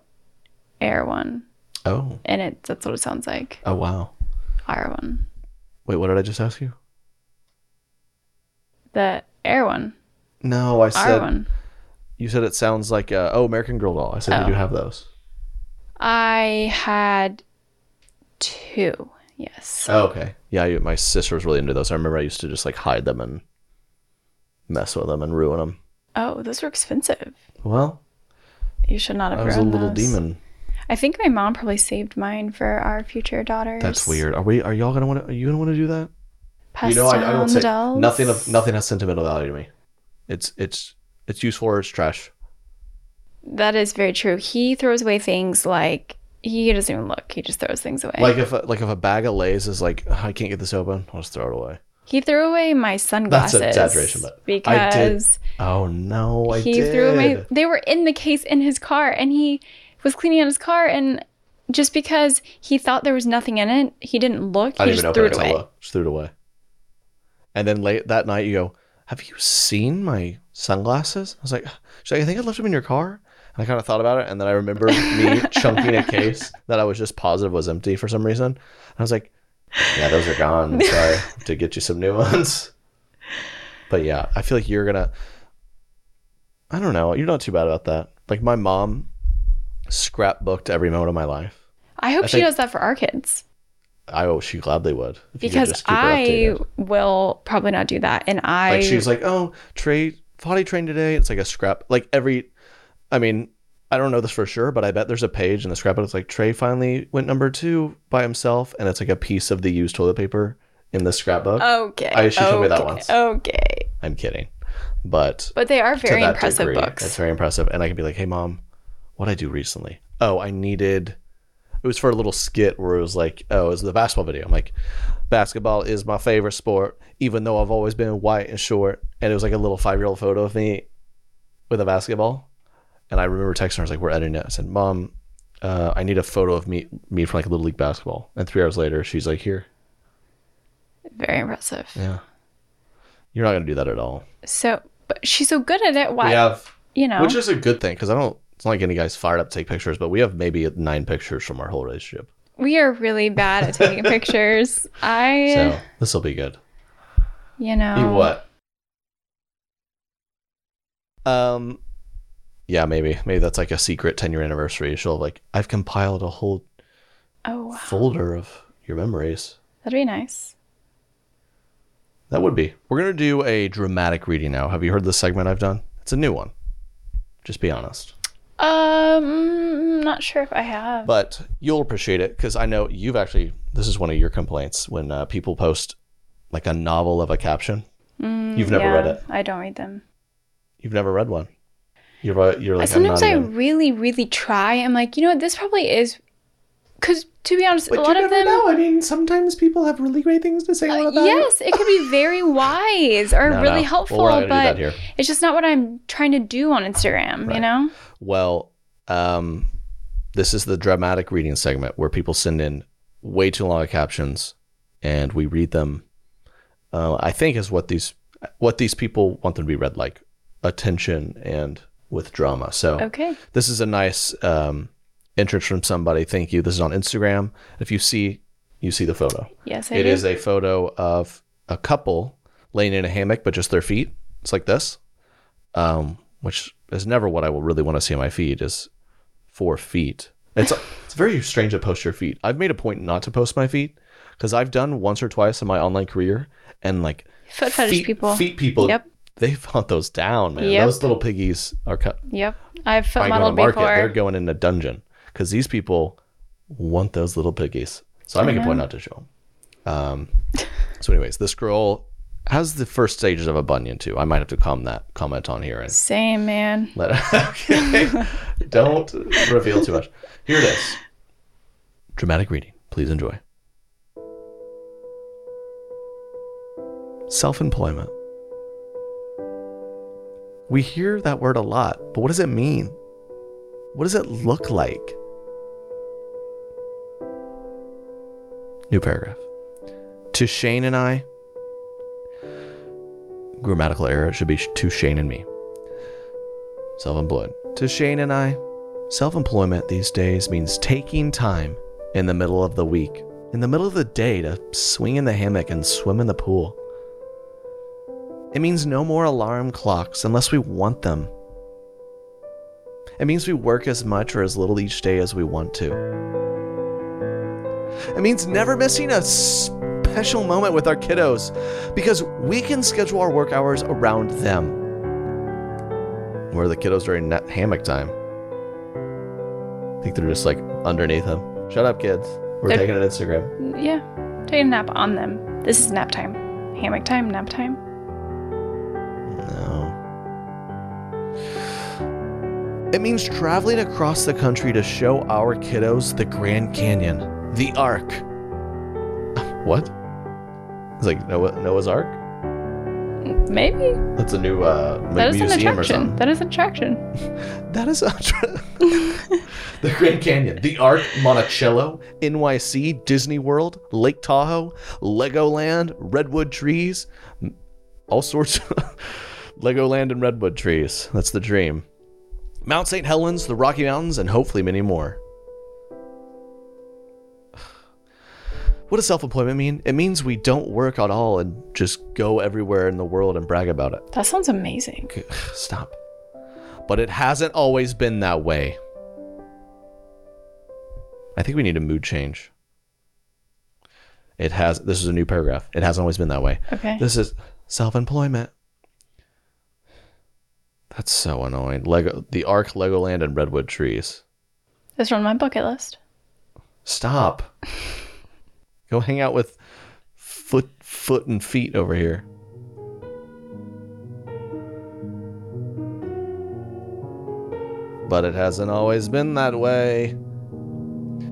Erewhon. Oh, and it that's what it sounds like. Oh wow, Erewhon. Wait, what did I just ask you? The Erewhon. No, I said Erewhon. You said it sounds like a, oh American Girl doll. I said oh. Did you have those? I had. Two, yes. Oh, okay. Yeah, you, my sister was really into those. I remember I used to just like hide them and mess with them and ruin them. Oh, those were expensive. Well, you should not have. I was a little those. demon. I think my mom probably saved mine for our future daughters. That's weird. Are we? Are y'all gonna want to? Are you gonna want to do that? Pass you know, I, I don't say dolls? nothing. Of, nothing has sentimental value to me. It's it's it's useful or it's trash. That is very true. He throws away things like. He doesn't even look. He just throws things away. Like if a, like if a bag of Lay's is like, oh, I can't get this open, I'll just throw it away. He threw away my sunglasses. That's an exaggeration, but because I did. Oh no, I he did. He threw away. They were in the case in his car, and he was cleaning out his car, and just because he thought there was nothing in it, he didn't look. I didn't he just threw it away. Just threw it away. And then late that night, you go, "Have you seen my sunglasses?" I was like, "She's like, I think I left them in your car." I kind of thought about it, and then I remember me chunking a case that I was just positive was empty for some reason. And I was like, yeah, those are gone. Sorry to get you some new ones. But yeah, I feel like you're going to, I don't know, you're not too bad about that. Like my mom scrapbooked every moment of my life. I hope I she does that for our kids. I oh, she gladly would. Because I will probably not do that. And I. Like she's like, oh, Trey, potty trained today. It's like a scrap, like every. I mean, I don't know this for sure, but I bet there's a page in the scrapbook that's like, Trey finally went number two by himself, and it's like a piece of the used toilet paper in the scrapbook. Okay. I, she okay, told me that once. Okay. I'm kidding. But but they are very impressive degree, books. It's very impressive. And I can be like, hey, Mom, what'd I do recently? Oh, I needed... It was for a little skit where it was like, oh, it was the basketball video. I'm like, basketball is my favorite sport, even though I've always been white and short. And it was like a little five-year-old photo of me with a basketball. And I remember texting her, I was like, we're editing it. I said, Mom, uh, I need a photo of me me from like Little League basketball. And three hours later, she's like, here. Very impressive. Yeah. You're not going to do that at all. So, but she's so good at it. Why? We have, you know. Which is a good thing because I don't, it's not like any guy's fired up to take pictures, but we have maybe nine pictures from our whole relationship. We are really bad at taking pictures. I. So, this will be good. You know. Be what? Um. Yeah, maybe. Maybe that's like a secret ten-year anniversary. She'll like, I've compiled a whole oh, wow. folder of your memories. That'd be nice. That would be. We're going to do a dramatic reading now. Have you heard this segment I've done? It's a new one. Just be honest. Um, not sure if I have. But you'll appreciate it because I know you've actually, this is one of your complaints when uh, people post like a novel of a caption. Mm, you've never yeah, read it. I don't read them. You've never read one. You're, you're like, sometimes I even... really, really try. I'm like, you know what? This probably is, because to be honest, but a lot of them. Know. I mean, sometimes people have really great things to say uh, about yes, it. Yes, it could be very wise or no, really no. helpful, well, but it's just not what I'm trying to do on Instagram, right. you know? Well, um, this is the dramatic reading segment where people send in way too long of captions and we read them. Uh, I think is what these what these people want them to be read like, attention and with drama. So okay. This is a nice um, entrance from somebody. Thank you. This is on Instagram. If you see, you see the photo. Yes, I It do. Is a photo of a couple laying in a hammock, but just their feet. It's like this, um, which is never what I will really want to see on my feed is four feet. It's it's very strange to post your feet. I've made a point not to post my feet because I've done once or twice in my online career and like foot fetish feet, people. Feet people. Yep. They fought those down, man. Yep. Those little piggies are cut. Yep. I've foot modeled before. They're going in a dungeon because these people want those little piggies. So I make I a point not to show them. Um, so anyways, this girl has the first stages of a bunion too. I might have to com- that, comment on here. And Same, man. Let, okay. Don't reveal too much. Here it is. Dramatic reading. Please enjoy. Self-employment. We hear that word a lot, but what does it mean? What does it look like? New paragraph. To Shane and I. Grammatical error. It should be to Shane and me. Self-employed. To Shane and I. Self-employment these days means taking time in the middle of the week, in the middle of the day to swing in the hammock and swim in the pool. It means no more alarm clocks unless we want them. It means we work as much or as little each day as we want to. It means never missing a special moment with our kiddos because we can schedule our work hours around them. Where are the kiddos during net hammock time? I think they're just like underneath them. Shut up, kids. We're they're, taking an Instagram. Yeah, taking a nap on them. This is nap time. Hammock time, nap time. No. It means traveling across the country to show our kiddos the Grand Canyon, the Ark. What? It's like Noah, Noah's Ark? Maybe. That's a new uh, that museum is an attraction. Or something. That is an attraction. That is an attraction. The Grand Canyon, the Ark, Monticello, N Y C, Disney World, Lake Tahoe, Legoland, Redwood Trees, all sorts of... Legoland and Redwood Trees. That's the dream. Mount Saint Helens, the Rocky Mountains, and hopefully many more. What does self-employment mean? It means we don't work at all and just go everywhere in the world and brag about it. That sounds amazing. Stop. But it hasn't always been that way. I think we need a mood change. It has. This is a new paragraph. It hasn't always been that way. Okay. This is self-employment. That's so annoying. Lego, the Ark, Legoland, and Redwood Trees. Those are on my bucket list. Stop. Go hang out with foot, foot and feet over here. But it hasn't always been that way.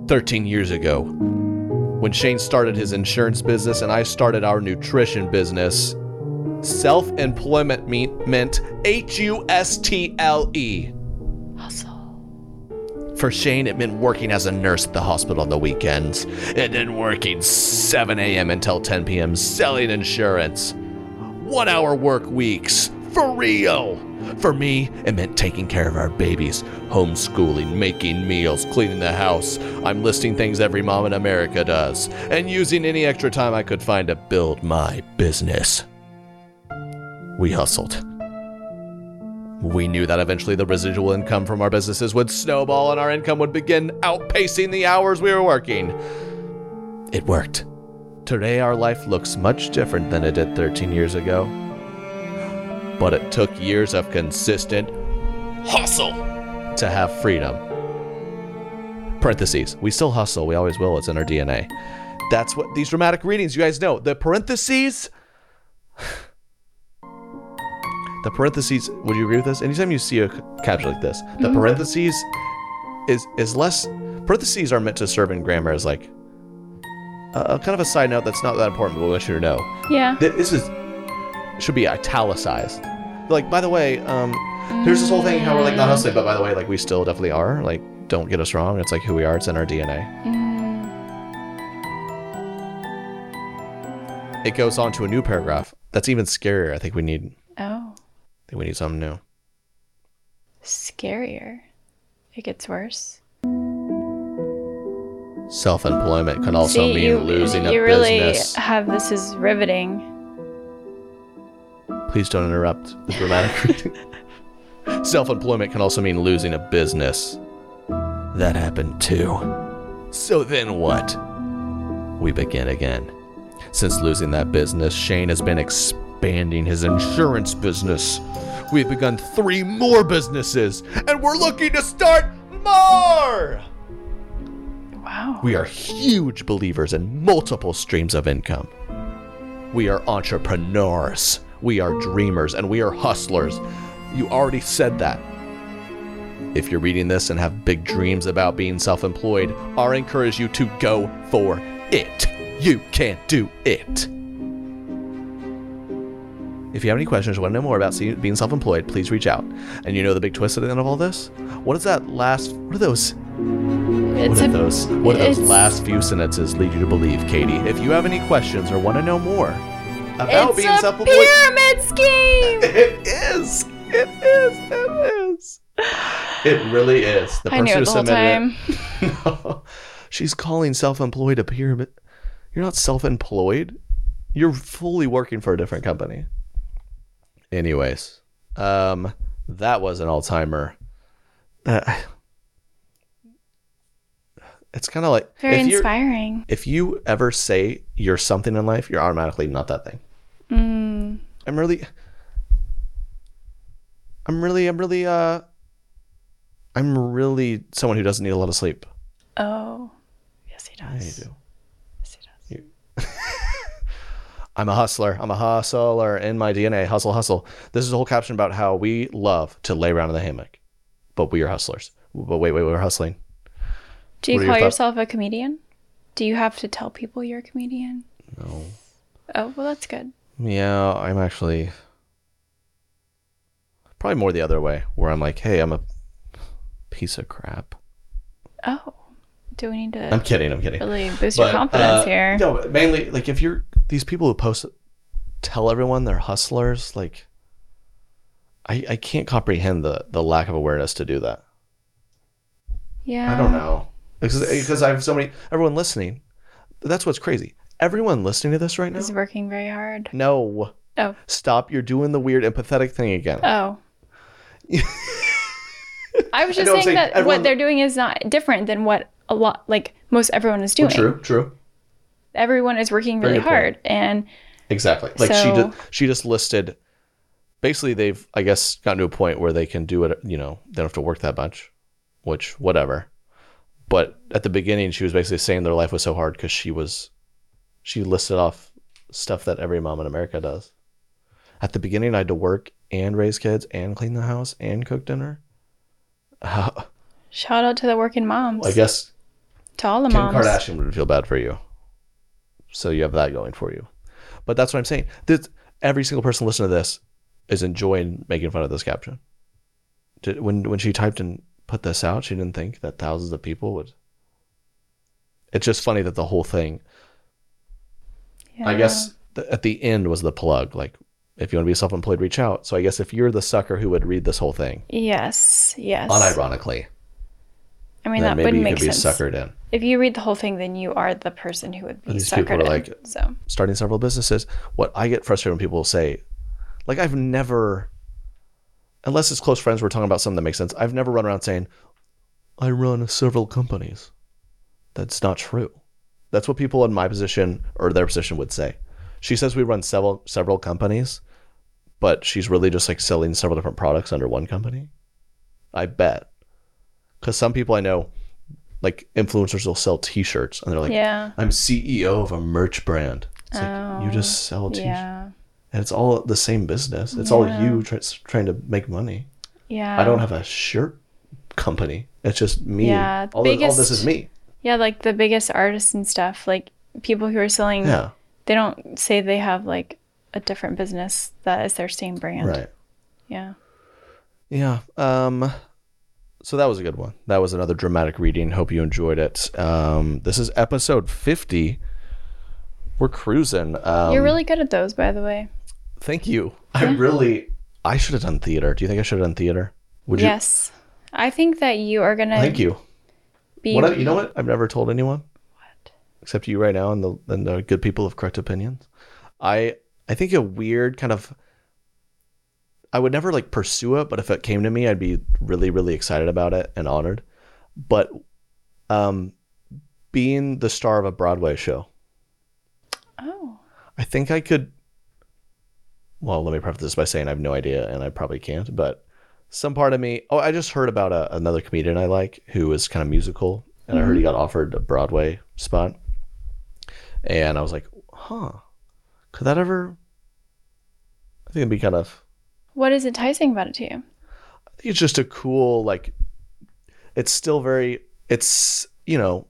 Thirteen years ago, when Shane started his insurance business and I started our nutrition business, self-employment me- meant H U S T L E. Hustle. For Shane, it meant working as a nurse at the hospital on the weekends. It meant working seven a.m. until ten p.m. selling insurance. One-hour work weeks. For real. For me, it meant taking care of our babies, homeschooling, making meals, cleaning the house. I'm listing things every mom in America does. And using any extra time I could find to build my business. We hustled. We knew that eventually the residual income from our businesses would snowball and our income would begin outpacing the hours we were working. It worked. Today, our life looks much different than it did thirteen years ago. But it took years of consistent hustle to have freedom. Parentheses. We still hustle. We always will. It's in our D N A. That's what these dramatic readings, you guys know. The parentheses. The parentheses. Would you agree with this? Anytime you see a caption like this, the parentheses is is less. Parentheses are meant to serve in grammar as like a kind of a side note that's not that important, but we want you to know. Yeah. This is should be italicized. Like, by the way, um, here's this whole thing how we're like not hustling, but by the way, like we still definitely are. Like, don't get us wrong. It's like who we are. It's in our D N A. Mm. It goes on to a new paragraph. That's even scarier. I think we need. Oh. I think we need something new. Scarier. It gets worse. Self-employment can also See, mean you, losing you a really business. You really have this is riveting. Please don't interrupt the dramatic reading. Self-employment can also mean losing a business. That happened too. So then what? We begin again. Since losing that business, Shane has been expanding his insurance business. We've begun three more businesses, and we're looking to start more! Wow. We are huge believers in multiple streams of income. We are entrepreneurs. We are dreamers, and we are hustlers. You already said that. If you're reading this and have big dreams about being self-employed, I encourage you to go for it. You can do it. If you have any questions or want to know more about being self-employed, please reach out. And you know the big twist at the end of all this? What is that last... What are those... What do those, what do those last few sentences lead you to believe, Katie? If you have any questions or want to know more about being self-employed... It's a pyramid scheme! It is! It is! It is! It really is. The person I knew it who the submitted whole time. It, no, she's calling self-employed a pyramid. You're not self-employed. You're fully working for a different company. Anyways, um, that was an all-timer. Uh, It's kind of like very if inspiring. If you ever say you're something in life, you're automatically not that thing. Mm. I'm really, I'm really, I'm really, uh, I'm really someone who doesn't need a lot of sleep. Oh, yes, he does. I do. Yes, he does. I'm a hustler. I'm a hustler in my D N A. Hustle, hustle. This is a whole caption about how we love to lay around in the hammock, but we are hustlers. But wait, wait, we're hustling. Do you call your yourself a comedian? Do you have to tell people you're a comedian? No. Oh, well, that's good. Yeah, I'm actually probably more the other way, where I'm like, hey, I'm a piece of crap. Oh, do we need to? I'm kidding. I'm kidding. Really boost but, your confidence uh, here. No, mainly like if you're these people who post, tell everyone they're hustlers. Like, I I can't comprehend the the lack of awareness to do that. Yeah. I don't know. Because I have so many... Everyone listening. That's what's crazy. Everyone listening to this right now... is working very hard. No. Oh. Stop. You're doing the weird empathetic thing again. Oh. I was just I saying, saying that everyone... what they're doing is not different than what a lot... Like, most everyone is doing. Well, true, true. Everyone is working really hard. Point. And... Exactly. Like, so... she, did, she just listed... Basically, they've, I guess, gotten to a point where they can do it, you know, they don't have to work that much. Which, whatever. But at the beginning, she was basically saying their life was so hard because she was, she listed off stuff that every mom in America does. At the beginning, I had to work and raise kids and clean the house and cook dinner. Uh, Shout out to the working moms. I guess. To all the Kim moms. Kim Kardashian would feel bad for you. So you have that going for you. But that's what I'm saying. This, every single person listening to this is enjoying making fun of this caption. When, when she typed in, put this out, she didn't think that thousands of people would. It's just funny that the whole thing, yeah. I guess th- at the end was the plug, like if you want to be self-employed, reach out. So I guess if you're the sucker who would read this whole thing, yes yes unironically, I mean, that wouldn't make sense. Maybe you could be suckered in. If you read the whole thing, then you are the person who would be these suckered people are like in, so starting several businesses. What I get frustrated when people say, like, I've never, unless it's close friends, we're talking about something that makes sense. I've never run around saying, I run several companies. That's not true. That's what people in my position or their position would say. She says we run several several companies, but she's really just like selling several different products under one company. I bet. Because some people I know, like influencers will sell T-shirts and they're like, yeah. I'm C E O of a merch brand. It's oh, like, you just sell T-shirts. Yeah. And it's all the same business. It's yeah. all you try, trying to make money. Yeah. I don't have a shirt company. It's just me. Yeah, all, biggest, this, all this is me. Yeah, like the biggest artists and stuff, like people who are selling, yeah. they don't say they have like a different business that is their same brand. Right. Yeah. Yeah. Um, so that was a good one. That was another dramatic reading. Hope you enjoyed it. Um, this is episode fifty. We're cruising. Um, You're really good at those, by the way. Thank you. I really, I should have done theater. Do you think I should have done theater? Would you? Yes. I think that you are going to. Thank you. Be what I, you know what? I've never told anyone. What? Except you right now and the and the good people of Correct Opinions. I I think a weird kind of. I would never like pursue it, but if it came to me, I'd be really, really excited about it and honored. But um, being the star of a Broadway show. Oh. I think I could. Well, let me preface this by saying I have no idea and I probably can't, but some part of me. Oh, I just heard about a, another comedian I like who is kind of musical, and mm-hmm. I heard he got offered a Broadway spot. And I was like, huh, could that ever. I think it'd be kind of. What is enticing about it to you? I think it's just a cool, like, it's still very, it's, you know,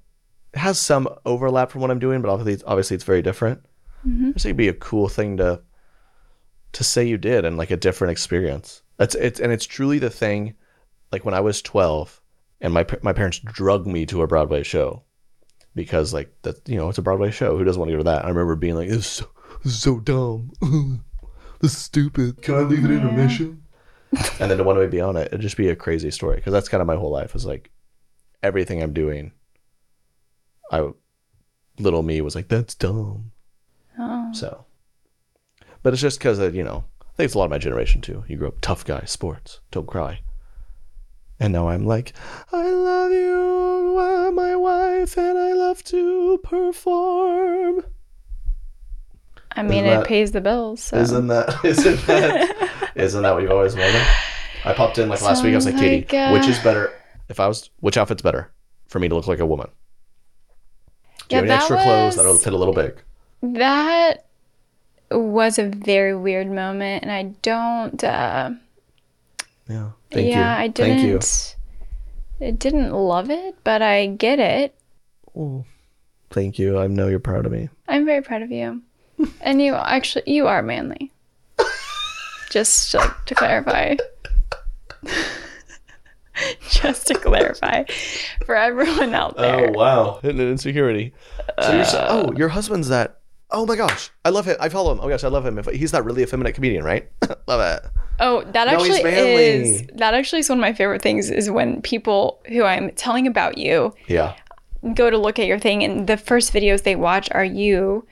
it has some overlap from what I'm doing, but obviously it's, obviously it's very different. Mm-hmm. I think it'd be a cool thing to to say you did and like a different experience. That's it's and it's truly the thing. Like when I was twelve, and my my parents drugged me to a Broadway show because like that, you know, it's a Broadway show. Who doesn't want to go to that? I remember being like, it's so, so dumb. This is stupid. Can I leave it yeah. in remission? And then to one way beyond it, it'd just be a crazy story. Because that's kind of my whole life is like everything I'm doing. I little me was like, that's dumb. Oh. So, but it's just because, you know, I think it's a lot of my generation too. You grew up tough guy, sports, don't cry. And now I'm like, I love you, my wife, and I love to perform. I mean, that, it pays the bills. So. Isn't that isn't that isn't that what you've always wanted? I popped in like last so week. I was like, Katie, God. which is better? If I was, which outfit's better for me to look like a woman? Do yeah, you have any extra was, clothes that'll fit a little big? That was a very weird moment, and I don't. Uh, yeah. Thank yeah, you. I didn't. Thank you. I didn't love it, but I get it. Ooh, thank you. I know you're proud of me. I'm very proud of you. And you actually, you are manly. Just to, like, to clarify. Just to clarify for everyone out there. Oh, wow. Hitting an insecurity. So uh, you're so, oh, your husband's that. Oh, my gosh. I love him. I follow him. Oh, gosh. I love him. If He's that really effeminate comedian, right? Love it. Oh, that no, actually is. That actually is one of my favorite things is when people who I'm telling about you yeah. go to look at your thing. And the first videos they watch are you.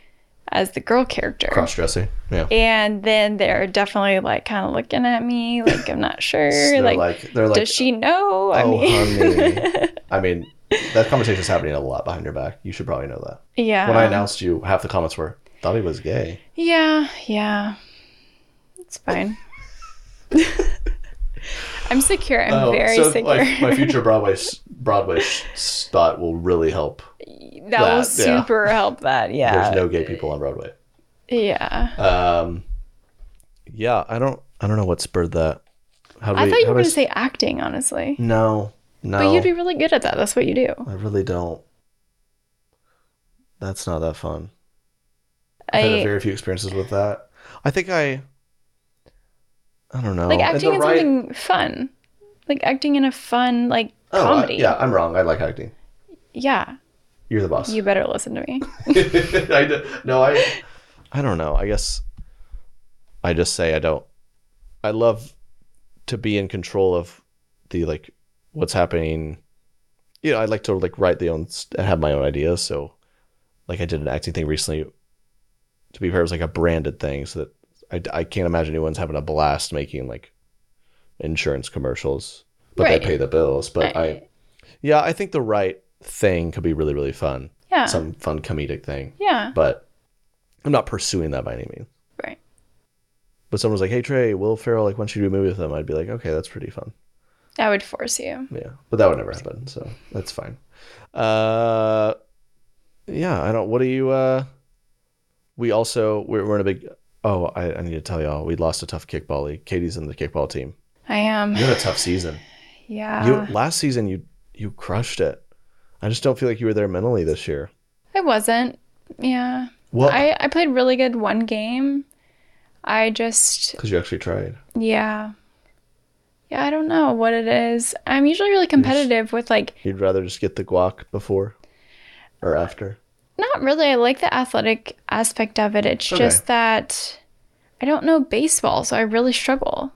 As the girl character. Cross-dressing, yeah. And then they're definitely, like, kind of looking at me, like, I'm not sure. so like, like, they're like, does she know? Oh, I mean... honey. I mean, that conversation's happening a lot behind your back. You should probably know that. Yeah. When I announced you, half the comments were, thought he was gay. Yeah, yeah. It's fine. I'm secure. I'm oh, very so secure. My, my future Broadway Broadway spot will really help. That, that will super yeah. help that. Yeah. There's no gay people on Broadway. Yeah. Um. Yeah, I don't. I don't know what spurred that. How do I we, thought you were going to say acting, honestly. No, no. But you'd be really good at that. That's what you do. I really don't. That's not that fun. I, I had very few experiences with that. I think I. I don't know. Like acting in right... something fun. Like acting in a fun, like, oh, comedy. I, yeah, I'm wrong. I like acting. Yeah. You're the boss. You better listen to me. I do, no, I I don't know. I guess I just say I don't. I love to be in control of the, like, what's happening. You know, I like to, like, write the own, have my own ideas. So, like, I did an acting thing recently. To be fair, it was like a branded thing so that I, I can't imagine anyone's having a blast making, like, insurance commercials, but right. they pay the bills. But right. I, yeah, I think the right thing could be really, really fun. Yeah. Some fun comedic thing. Yeah. But I'm not pursuing that by any means. Right. But someone was like, hey, Trey, Will Ferrell, like, why don't you do a movie with him? I'd be like, okay, that's pretty fun. I would force you. Yeah, but that would never happen, so that's fine. Uh, yeah, I don't. What do you? Uh, we also we're we're in a big. Oh, I, I need to tell y'all, we lost a tough kickball league. Katie's in the kickball team. I am. You had a tough season. Yeah. You, last season you you crushed it. I just don't feel like you were there mentally this year. I wasn't. Yeah. Well, I, I played really good one game. I just... Because you actually tried. Yeah. Yeah, I don't know what it is. I'm usually really competitive just, with like... You'd rather just get the guac before or after? Not really. I like the athletic aspect of it. It's okay. Just that I don't know baseball, so I really struggle.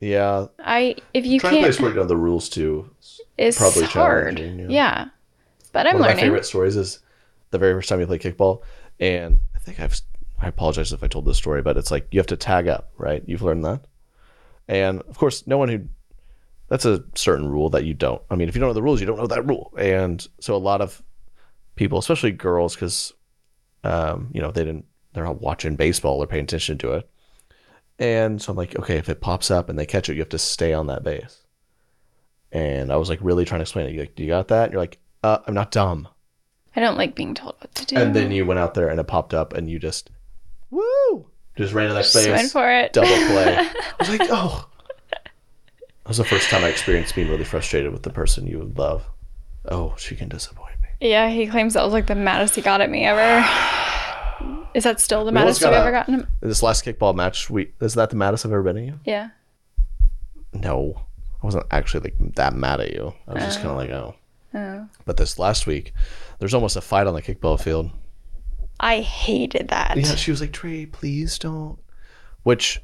Yeah. I if you Trying can't... Trying to play sport, you know, the rules too. It's probably hard. Yeah. yeah. But I'm One learning. One of my favorite stories is the very first time you play kickball, and I think I've... I apologize if I told this story, but it's like you have to tag up, right? You've learned that. And of course, no one who, that's a certain rule that you don't. I mean, if you don't know the rules, you don't know that rule. And so a lot of people, especially girls, because, um, you know, they didn't, they're not watching baseball or paying attention to it. And so I'm like, okay, if it pops up and they catch it, you have to stay on that base. And I was like really trying to explain it. You're like, do you got that? And you're like, uh, I'm not dumb. I don't like being told what to do. And then you went out there and it popped up and you just... Woo! Just ran to that space. Just went for it. Double play. I was like, oh. That was the first time I experienced being really frustrated with the person you would love. Oh, she can disappoint me. Yeah, he claims that was like the maddest he got at me ever. Is that still the we maddest got you've a, ever gotten? Him? This last kickball match, we is that the maddest I've ever been at you? Yeah. No, I wasn't actually like that mad at you. I was uh, just kind of like, oh. Oh. But this last week, there's almost a fight on the kickball field. I hated that. Yeah, she was like, Trey, please don't. Which,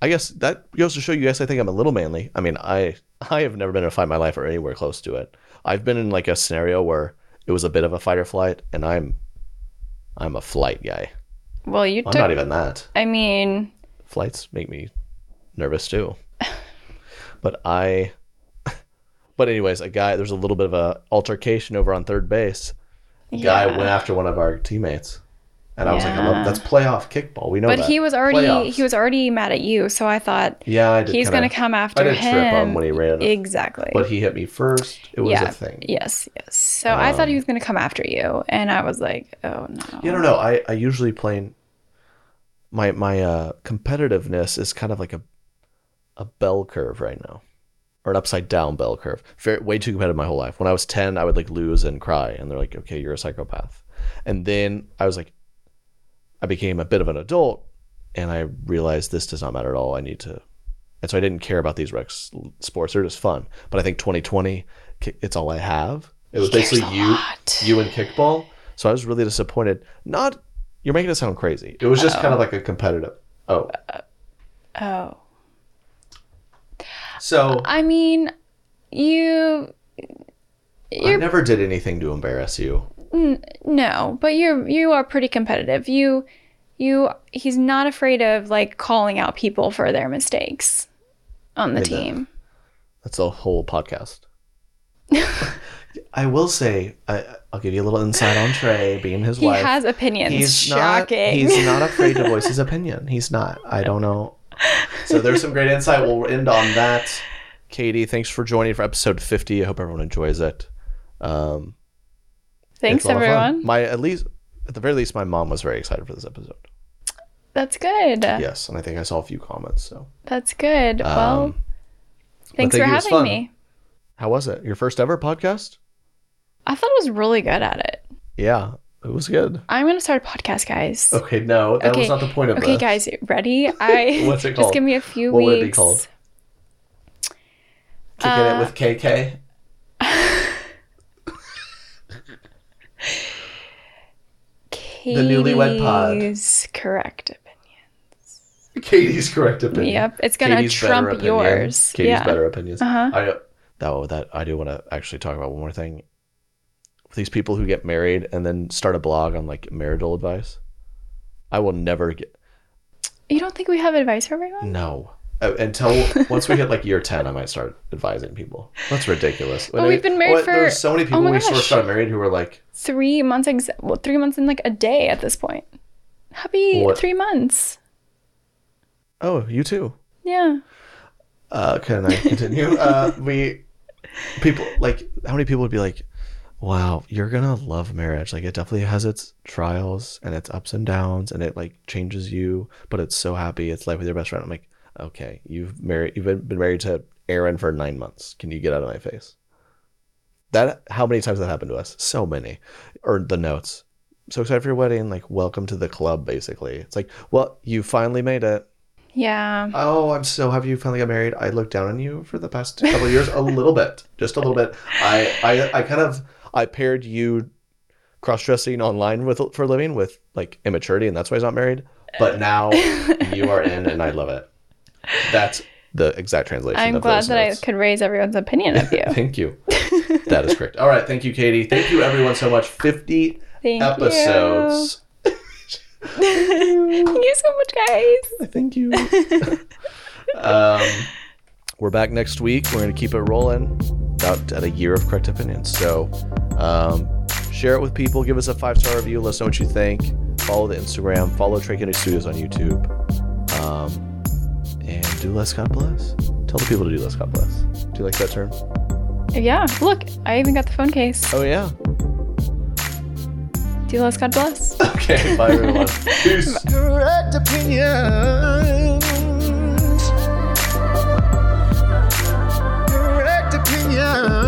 I guess that goes to show you guys I think I'm a little manly. I mean, I I have never been in a fight in my life or anywhere close to it. I've been in like a scenario where it was a bit of a fight or flight, and I'm I'm a flight guy. Well, you I'm took... I'm not even that. I mean... Flights make me nervous too. But I... But anyways, a guy, there's a little bit of a altercation over on third base. Guy yeah. went after one of our teammates, and I yeah. was like, I love, "That's playoff kickball. We know." But that. he was already Playoffs. he was already mad at you, so I thought, "Yeah, I did he's going to come after him." I did him. trip on when he ran, exactly. But he hit me first. It was yeah. a thing. Yes, yes. So um, I thought he was going to come after you, and I was like, "Oh no." Yeah, no, no. I I usually play. My my uh, competitiveness is kind of like a a bell curve right now. Or an upside down bell curve. Fair, way too competitive my whole life. When I was ten, I would like lose and cry. And they're like, okay, you're a psychopath. And then I was like, I became a bit of an adult. And I realized this does not matter at all. I need to. And so I didn't care about these rec sports. They're just fun. But I think twenty twenty, it's all I have. It was basically you, you and kickball. So I was really disappointed. Not, you're making it sound crazy. It was just oh. kind of like a competitive. Oh. Uh, oh. So I mean, you. I never did anything to embarrass you. N- no, but you're you are pretty competitive. You, you. He's not afraid of like calling out people for their mistakes on the I team. That. That's a whole podcast. I will say, I, I'll give you a little insight on Trey being his he wife. He has opinions. He's shocking. Not, he's not afraid to voice his opinion. He's not. I don't know. So there's some great insight. We'll end on that. Katie, thanks for joining for episode fifty. I hope everyone enjoys it. Um, thanks, everyone. My at least at the very least, my mom was very excited for this episode. That's good. Yes, and I think I saw a few comments. So that's good. Um, well, thanks for having me. How was it? Your first ever podcast? I thought I was really good at it. Yeah. It was good. I'm gonna start a podcast, guys. Okay, no, that okay. was not the point of okay, this. Okay, guys, ready? I what's it called? Just give me a few what weeks. What would it be called? Kicking uh, it with K K. Katie's the newlywed pod. Correct opinions. Katie's correct opinion. Yep, it's gonna Katie's trump yours. Katie's yeah. better opinions. Uh-huh. I that that I do want to actually talk about one more thing. These people who get married and then start a blog on like marital advice. I will never get. You don't think we have advice for everyone? No. Uh, until once we hit like year ten, I might start advising people. That's ridiculous. But well, we've been married well, for. There's so many people oh we gosh. first got married who were like. Three months, ex- well, three months in like a day at this point. Happy what? three months. Oh, you too. Yeah. Uh, can I continue? uh, we people like how many people would be like, wow, you're gonna love marriage. Like, it definitely has its trials and its ups and downs, and it like changes you, but it's so happy. It's life with your best friend. I'm like, okay, you've married, you've been married to Aaron for nine months. Can you get out of my face? That, how many times that happened to us? So many. Or the notes. So excited for your wedding. Like, welcome to the club, basically. It's like, well, you finally made it. Yeah. Oh, I'm so happy you finally got married. I looked down on you for the past couple of years a little bit, just a little bit. I, I, I kind of, I paired you cross-dressing online with for a living with like immaturity, and that's why he's not married. But now you are in, and I love it. That's the exact translation. I'm of glad that notes. I could raise everyone's opinion of you. Thank you. That is correct. All right. Thank you, Katie. Thank you, everyone, so much. fifty Thank episodes. You. Thank you so much, guys. Thank you. um, we're back next week. We're going to keep it rolling out at a year of correct opinions. So um, share it with people. Give us a five-star review. Let us know what you think. Follow the Instagram. Follow Trey Kennedy Studios on YouTube. Um, and do less, God bless. Tell the people to do less, God bless. Do you like that term? Yeah. Look, I even got the phone case. Oh, yeah. Do less, God bless. Okay, bye everyone. Peace. Correct opinions. Correct opinions.